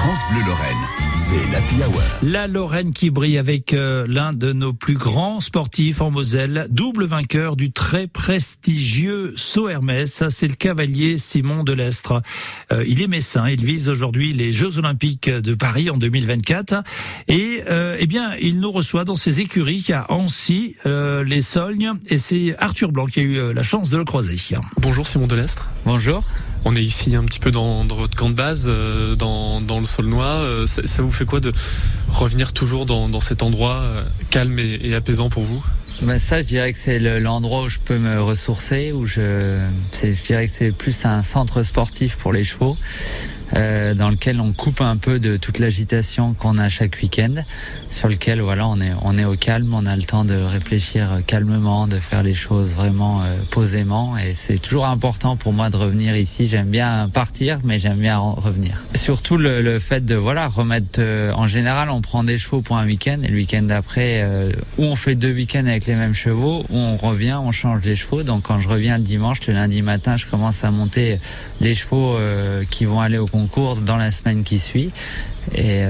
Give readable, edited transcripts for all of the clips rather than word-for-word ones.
France Bleu Lorraine, c'est l'Happy Hour. La Lorraine qui brille avec l'un de nos plus grands sportifs en Moselle, double vainqueur du très prestigieux saut Hermès, c'est le cavalier Simon Delestre. Il est messin, il vise aujourd'hui les Jeux Olympiques de Paris en 2024 et il nous reçoit dans ses écuries à Ancy, les Sognes, et c'est Arthur Blanc qui a eu la chance de le croiser. Bonjour Simon Delestre. Bonjour. On est ici un petit peu dans votre camp de base, dans le Saulnois. Ça vous fait quoi de revenir toujours dans cet endroit calme et apaisant pour vous? Ça, je dirais que c'est l'endroit où je peux me ressourcer, je dirais que c'est plus un centre sportif pour les chevaux, dans lequel on coupe un peu de toute l'agitation qu'on a chaque week-end, sur lequel on est au calme, on a le temps de réfléchir calmement, de faire les choses vraiment posément, et c'est toujours important pour moi de revenir ici. J'aime bien partir, mais j'aime bien revenir. Surtout le fait de remettre, en général on prend des chevaux pour un week-end et le week-end d'après, ou on fait deux week-ends avec les mêmes chevaux, où on revient, on change les chevaux. Donc quand je reviens le dimanche, le lundi matin, je commence à monter les chevaux qui vont aller au concours dans la semaine qui suit. Et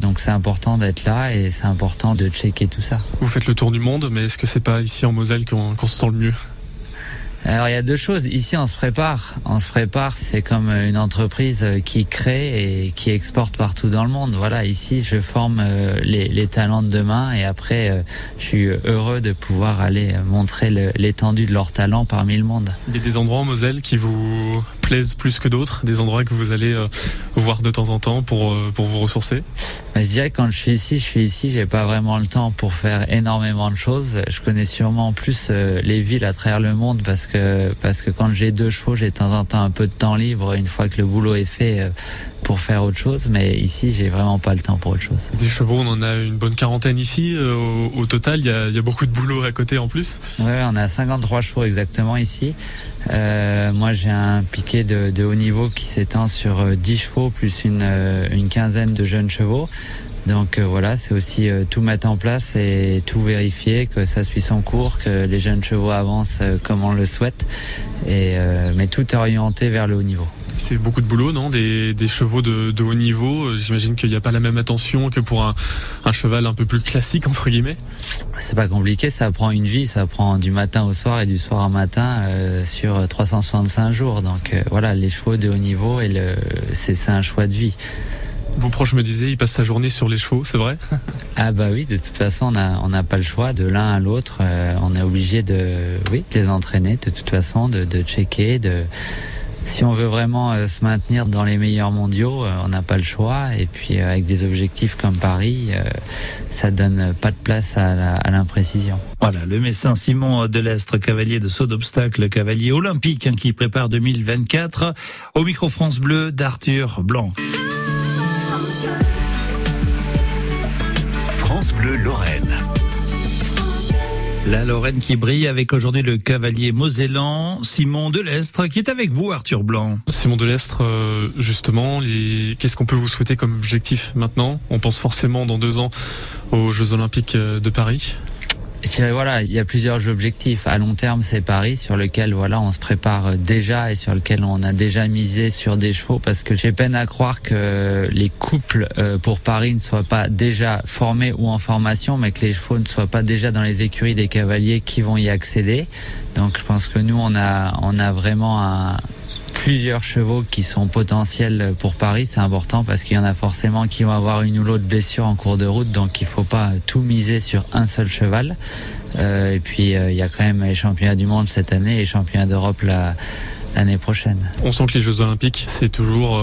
donc c'est important d'être là et c'est important de checker tout ça. Vous faites le tour du monde, mais est-ce que c'est pas ici en Moselle qu'on se sent le mieux ? Alors il y a deux choses, ici on se prépare, c'est comme une entreprise qui crée et qui exporte partout dans le monde. Ici je forme les talents de demain et après je suis heureux de pouvoir aller montrer l'étendue de leurs talents parmi le monde. Il y a des endroits en Moselle qui vous plaisent plus que d'autres, des endroits que vous allez voir de temps en temps pour vous ressourcer? Je dirais que quand je suis ici, j'ai pas vraiment le temps pour faire énormément de choses. Je connais sûrement plus les villes à travers le monde parce que quand j'ai deux chevaux, j'ai de temps en temps un peu de temps libre une fois que le boulot est fait pour faire autre chose, mais ici j'ai vraiment pas le temps pour autre chose. Des chevaux, on en a une bonne quarantaine ici au total, il y a beaucoup de boulot à côté en plus. Ouais, on a 53 chevaux exactement ici. Moi j'ai un piquet de haut niveau qui s'étend sur 10 chevaux plus une quinzaine de jeunes chevaux. Donc c'est aussi tout mettre en place et tout vérifier, que ça suit son cours, que les jeunes chevaux avancent comme on le souhaite, mais tout est orienté vers le haut niveau. C'est beaucoup de boulot, non ? Des chevaux de haut niveau, j'imagine qu'il n'y a pas la même attention que pour un cheval un peu plus classique, entre guillemets. C'est pas compliqué, ça prend une vie, ça prend du matin au soir et du soir au matin sur 365 jours. Donc les chevaux de haut niveau, et c'est un choix de vie. Vos proches me disaient, il passe sa journée sur les chevaux, c'est vrai ? Ah bah oui, de toute façon, on n'a pas le choix, de l'un à l'autre, on est obligé de les entraîner, de toute façon, de checker, si on veut vraiment se maintenir dans les meilleurs mondiaux, on n'a pas le choix. Et puis avec des objectifs comme Paris, ça donne pas de place à l'imprécision. Voilà, le messin Simon Delestre, cavalier de saut d'obstacle, cavalier olympique, qui prépare 2024, au micro France Bleu d'Arthur Blanc. France Bleu Lorraine. La Lorraine qui brille avec aujourd'hui le cavalier mosellan Simon Delestre qui est avec vous, Arthur Blanc. Simon Delestre, justement, qu'est-ce qu'on peut vous souhaiter comme objectif maintenant ? On pense forcément dans 2 ans aux Jeux Olympiques de Paris. Je dirais, il y a plusieurs objectifs. À long terme, c'est Paris, sur lequel, on se prépare déjà et sur lequel on a déjà misé sur des chevaux, parce que j'ai peine à croire que les couples pour Paris ne soient pas déjà formés ou en formation, mais que les chevaux ne soient pas déjà dans les écuries des cavaliers qui vont y accéder. Donc, je pense que nous, on a vraiment plusieurs chevaux qui sont potentiels pour Paris. C'est important parce qu'il y en a forcément qui vont avoir une ou l'autre blessure en cours de route, donc il ne faut pas tout miser sur un seul cheval. Et puis il y a quand même les championnats du monde cette année et les championnats d'Europe l'année prochaine. On sent que les Jeux Olympiques, c'est toujours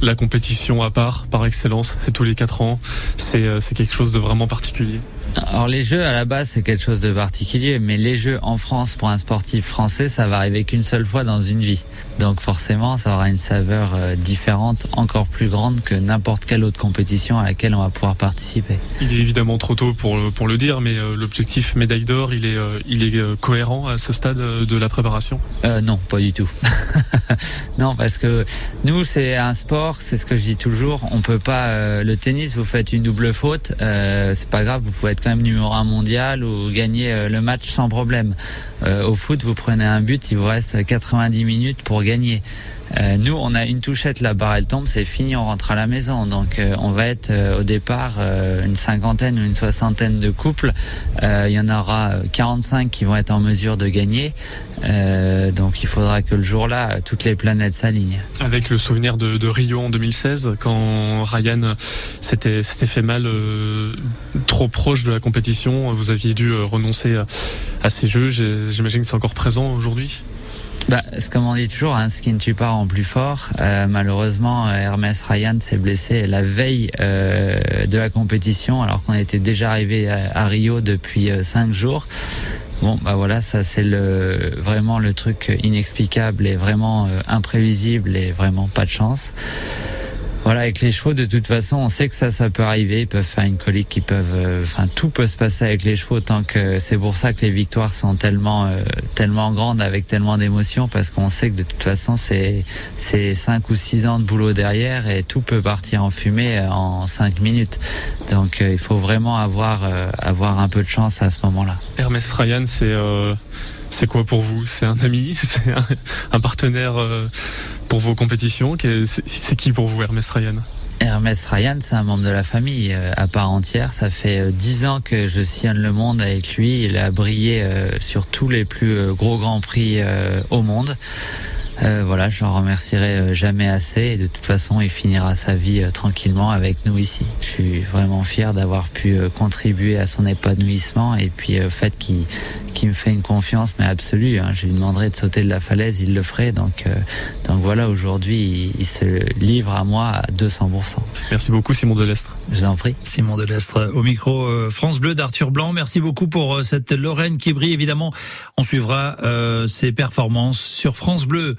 la compétition à part, par excellence. C'est tous les 4 ans, c'est quelque chose de vraiment particulier. Alors les Jeux à la base c'est quelque chose de particulier, mais les Jeux en France pour un sportif français, ça va arriver qu'une seule fois dans une vie. Donc forcément ça aura une saveur différente, encore plus grande que n'importe quelle autre compétition à laquelle on va pouvoir participer. Il est évidemment trop tôt pour le dire, mais l'objectif médaille d'or, il est cohérent à ce stade de la préparation ? Non, pas du tout. Non, parce que nous c'est un sport, c'est ce que je dis toujours, on peut pas, le tennis vous faites une double faute, c'est pas grave, vous pouvez être quand même numéro 1 mondial ou gagner le match sans problème. Au foot, vous prenez un but, il vous reste 90 minutes pour gagner. Nous, on a une touchette, la barre elle tombe, c'est fini, on rentre à la maison. Donc on va être au départ une cinquantaine ou une soixantaine de couples. Il y en aura 45 qui vont être en mesure de gagner. Donc il faudra que le jour-là, toutes les planètes s'alignent. Avec le souvenir de Rio en 2016, quand Ryan s'était fait mal trop proche de la compétition, vous aviez dû renoncer à ces jeux. J'imagine que c'est encore présent aujourd'hui. C'est comme on dit toujours, ce qui ne tue pas rend plus fort. Malheureusement, Hermès Ryan s'est blessé la veille de la compétition, alors qu'on était déjà arrivé à Rio depuis 5 jours. Voilà, ça c'est vraiment le truc inexplicable et vraiment imprévisible et vraiment pas de chance. Voilà, avec les chevaux, de toute façon, on sait que ça peut arriver. Ils peuvent faire une colique, ils peuvent, tout peut se passer avec les chevaux. Tant que c'est pour ça que les victoires sont tellement grandes, avec tellement d'émotions, parce qu'on sait que de toute façon, c'est 5 ou 6 ans de boulot derrière et tout peut partir en fumée en 5 minutes. Donc, il faut vraiment avoir un peu de chance à ce moment-là. Hermès Ryan, c'est quoi pour vous ? C'est un ami ? C'est un partenaire pour vos compétitions? C'est qui pour vous, Hermès Ryan? Hermès Ryan, c'est un membre de la famille à part entière. Ça fait 10 ans que je sillonne le monde avec lui. Il a brillé sur tous les plus gros grands prix au monde. Voilà, je n'en remercierai jamais assez. Et de toute façon, il finira sa vie tranquillement avec nous ici. Je suis vraiment fier d'avoir pu contribuer à son épanouissement, et puis le fait qu'il me fait une confiance mais absolue. Je lui demanderais de sauter de la falaise, il le ferait. Donc voilà, aujourd'hui, il se livre à moi à 200%. Merci beaucoup, Simon Delestre. Je vous en prie. Simon Delestre, au micro France Bleu d'Arthur Blanc. Merci beaucoup pour cette Lorraine qui brille. Évidemment, on suivra ses performances sur France Bleu.